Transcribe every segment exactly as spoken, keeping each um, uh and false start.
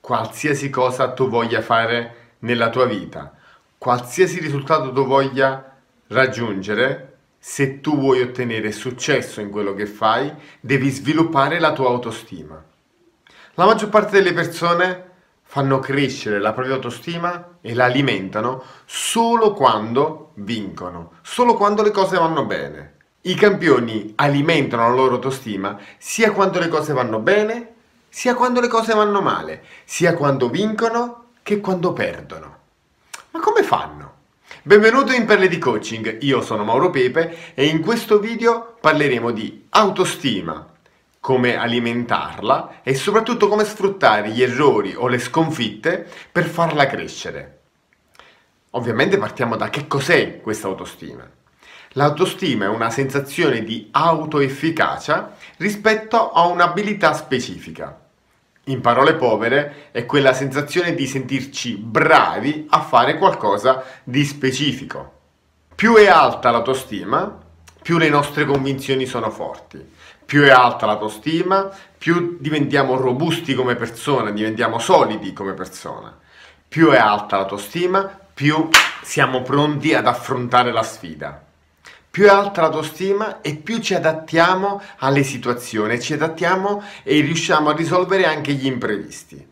Qualsiasi cosa tu voglia fare nella tua vita, qualsiasi risultato tu voglia raggiungere, se tu vuoi ottenere successo in quello che fai, devi sviluppare la tua autostima. La maggior parte delle persone fanno crescere la propria autostima e la alimentano solo quando vincono, solo quando le cose vanno bene. I campioni alimentano la loro autostima sia quando le cose vanno bene, sia quando le cose vanno male, sia quando vincono che quando perdono. Ma come fanno? Benvenuto in Perle di Coaching, io sono Mauro Pepe e in questo video parleremo di autostima, come alimentarla e soprattutto come sfruttare gli errori o le sconfitte per farla crescere. Ovviamente partiamo da che cos'è questa autostima. L'autostima è una sensazione di autoefficacia rispetto a un'abilità specifica. In parole povere, è quella sensazione di sentirci bravi a fare qualcosa di specifico. Più è alta l'autostima, più le nostre convinzioni sono forti. Più è alta l'autostima, più diventiamo robusti come persona, diventiamo solidi come persona. Più è alta l'autostima, più siamo pronti ad affrontare la sfida. Più è alta l'autostima e più ci adattiamo alle situazioni, ci adattiamo e riusciamo a risolvere anche gli imprevisti.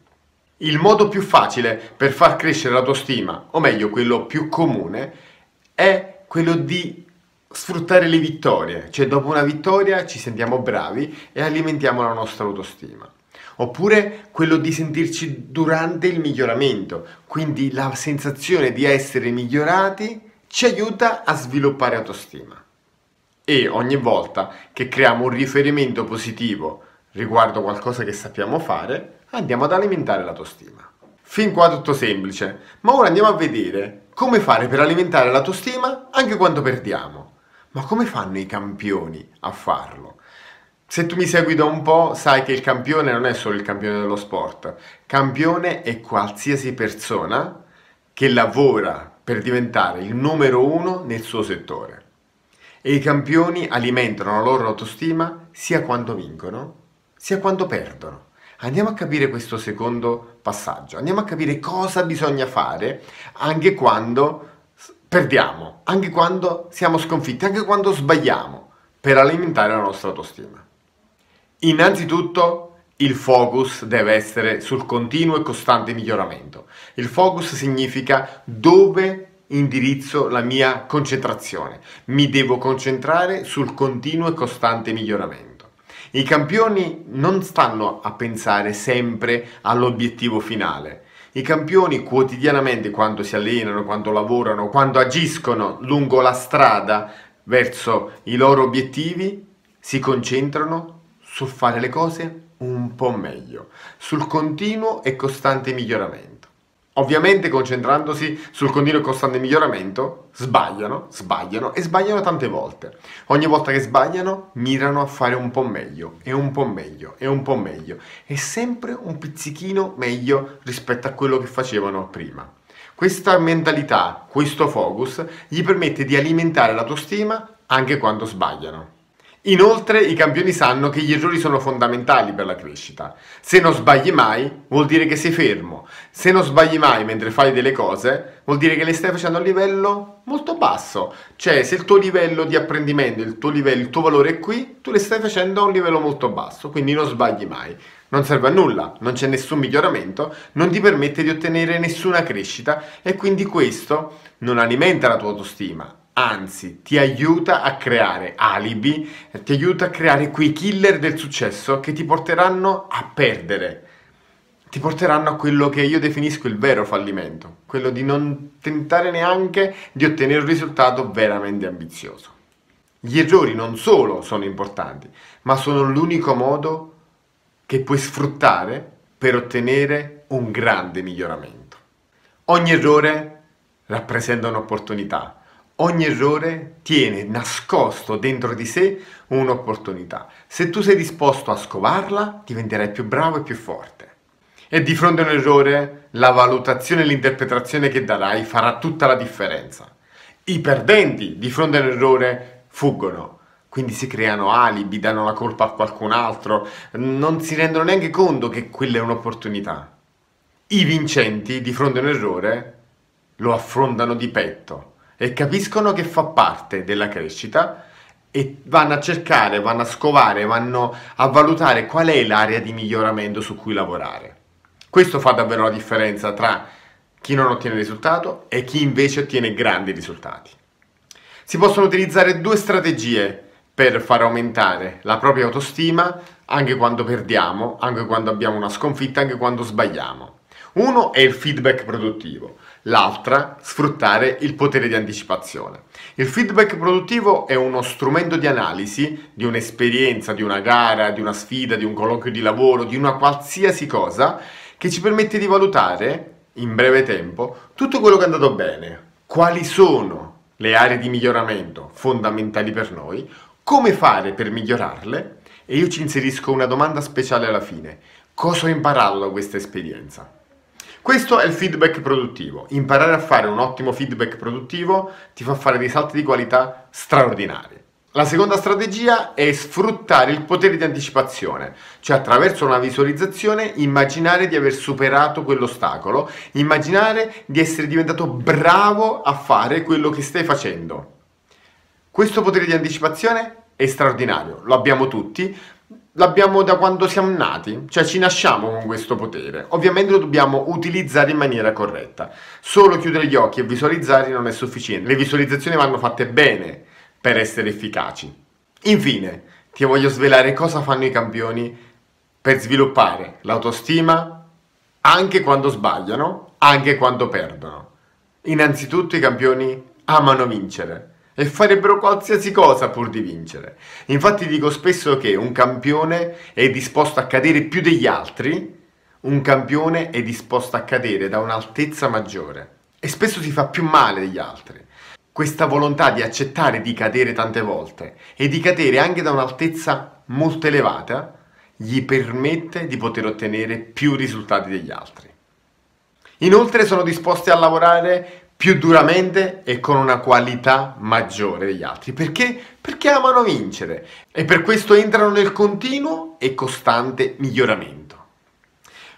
Il modo più facile per far crescere l'autostima, o meglio quello più comune, è quello di sfruttare le vittorie, cioè dopo una vittoria ci sentiamo bravi e alimentiamo la nostra autostima. Oppure quello di sentirci durante il miglioramento, quindi la sensazione di essere migliorati ci aiuta a sviluppare autostima. E ogni volta che creiamo un riferimento positivo riguardo qualcosa che sappiamo fare, andiamo ad alimentare l'autostima. Fin qua tutto semplice, ma ora andiamo a vedere come fare per alimentare l'autostima anche quando perdiamo. Ma come fanno i campioni a farlo? Se tu mi segui da un po', sai che il campione non è solo il campione dello sport. Campione è qualsiasi persona che lavora per diventare il numero uno nel suo settore. E i campioni alimentano la loro autostima sia quando vincono, sia quando perdono. Andiamo a capire questo secondo passaggio, andiamo a capire cosa bisogna fare anche quando perdiamo, anche quando siamo sconfitti, anche quando sbagliamo, per alimentare la nostra autostima. Innanzitutto, il focus deve essere sul continuo e costante miglioramento. Il focus significa dove indirizzo la mia concentrazione. Mi devo concentrare sul continuo e costante miglioramento. I campioni non stanno a pensare sempre all'obiettivo finale. I campioni quotidianamente, quando si allenano, quando lavorano, quando agiscono lungo la strada verso i loro obiettivi, si concentrano sul fare le cose un po' meglio, sul continuo e costante miglioramento. Ovviamente concentrandosi sul continuo e costante miglioramento sbagliano, sbagliano e sbagliano tante volte. Ogni volta che sbagliano mirano a fare un po' meglio e un po' meglio e un po' meglio e sempre un pizzichino meglio rispetto a quello che facevano prima. Questa mentalità, questo focus gli permette di alimentare l'autostima anche quando sbagliano. Inoltre i campioni sanno che gli errori sono fondamentali per la crescita. Se non sbagli mai vuol dire che sei fermo. Se non sbagli mai mentre fai delle cose vuol dire che le stai facendo a un livello molto basso. Cioè se il tuo livello di apprendimento, il tuo livello, il tuo valore è qui, tu le stai facendo a un livello molto basso, quindi non sbagli mai. Non serve a nulla, non c'è nessun miglioramento, non ti permette di ottenere nessuna crescita e quindi questo non alimenta la tua autostima. Anzi, ti aiuta a creare alibi, ti aiuta a creare quei killer del successo che ti porteranno a perdere, ti porteranno a quello che io definisco il vero fallimento, quello di non tentare neanche di ottenere un risultato veramente ambizioso. Gli errori non solo sono importanti, ma sono l'unico modo che puoi sfruttare per ottenere un grande miglioramento. Ogni errore rappresenta un'opportunità. Ogni errore tiene nascosto dentro di sé un'opportunità. Se tu sei disposto a scovarla, diventerai più bravo e più forte. E di fronte a un errore, la valutazione e l'interpretazione che darai farà tutta la differenza. I perdenti di fronte a un errore fuggono, quindi si creano alibi, danno la colpa a qualcun altro, non si rendono neanche conto che quella è un'opportunità. I vincenti di fronte a un errore lo affrontano di petto e capiscono che fa parte della crescita e vanno a cercare, vanno a scovare, vanno a valutare qual è l'area di miglioramento su cui lavorare. Questo fa davvero la differenza tra chi non ottiene risultato e chi invece ottiene grandi risultati. Si possono utilizzare due strategie per far aumentare la propria autostima anche quando perdiamo, anche quando abbiamo una sconfitta, anche quando sbagliamo. Uno è il feedback produttivo. L'altra, sfruttare il potere di anticipazione. Il feedback produttivo è uno strumento di analisi di un'esperienza, di una gara, di una sfida, di un colloquio di lavoro, di una qualsiasi cosa che ci permette di valutare in breve tempo tutto quello che è andato bene, quali sono le aree di miglioramento fondamentali per noi, come fare per migliorarle, e io ci inserisco una domanda speciale alla fine: cosa ho imparato da questa esperienza? Questo è il feedback produttivo. Imparare a fare un ottimo feedback produttivo ti fa fare dei salti di qualità straordinari. La seconda strategia è sfruttare il potere di anticipazione, cioè attraverso una visualizzazione immaginare di aver superato quell'ostacolo, immaginare di essere diventato bravo a fare quello che stai facendo. Questo potere di anticipazione è straordinario, lo abbiamo tutti. L'abbiamo da quando siamo nati, cioè ci nasciamo con questo potere. Ovviamente lo dobbiamo utilizzare in maniera corretta. Solo chiudere gli occhi e visualizzare non è sufficiente. Le visualizzazioni vanno fatte bene per essere efficaci. Infine, ti voglio svelare cosa fanno i campioni per sviluppare l'autostima anche quando sbagliano, anche quando perdono. Innanzitutto i campioni amano vincere e farebbero qualsiasi cosa pur di vincere. Infatti dico spesso che un campione è disposto a cadere più degli altri, un campione è disposto a cadere da un'altezza maggiore e spesso si fa più male degli altri. Questa volontà di accettare di cadere tante volte e di cadere anche da un'altezza molto elevata gli permette di poter ottenere più risultati degli altri. Inoltre sono disposti a lavorare più duramente e con una qualità maggiore degli altri. Perché? Perché amano vincere e per questo entrano nel continuo e costante miglioramento.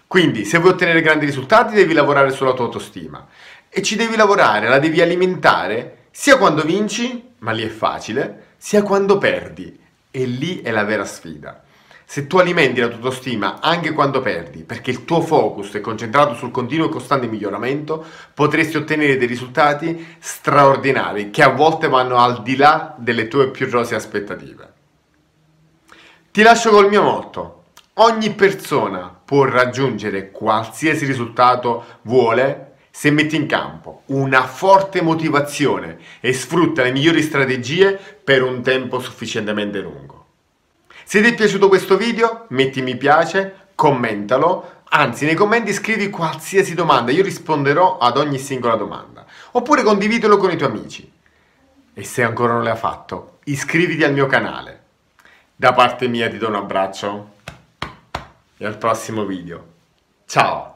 Quindi, se vuoi ottenere grandi risultati, devi lavorare sulla tua autostima e ci devi lavorare, la devi alimentare sia quando vinci, ma lì è facile, sia quando perdi, e lì è la vera sfida. Se tu alimenti la tua autostima anche quando perdi, perché il tuo focus è concentrato sul continuo e costante miglioramento, potresti ottenere dei risultati straordinari che a volte vanno al di là delle tue più rosee aspettative. Ti lascio col mio motto: ogni persona può raggiungere qualsiasi risultato vuole se metti in campo una forte motivazione e sfrutta le migliori strategie per un tempo sufficientemente lungo. Se ti è piaciuto questo video, metti mi piace, commentalo, anzi nei commenti scrivi qualsiasi domanda, io risponderò ad ogni singola domanda. Oppure condividilo con i tuoi amici. E se ancora non l'hai fatto, iscriviti al mio canale. Da parte mia ti do un abbraccio e al prossimo video. Ciao!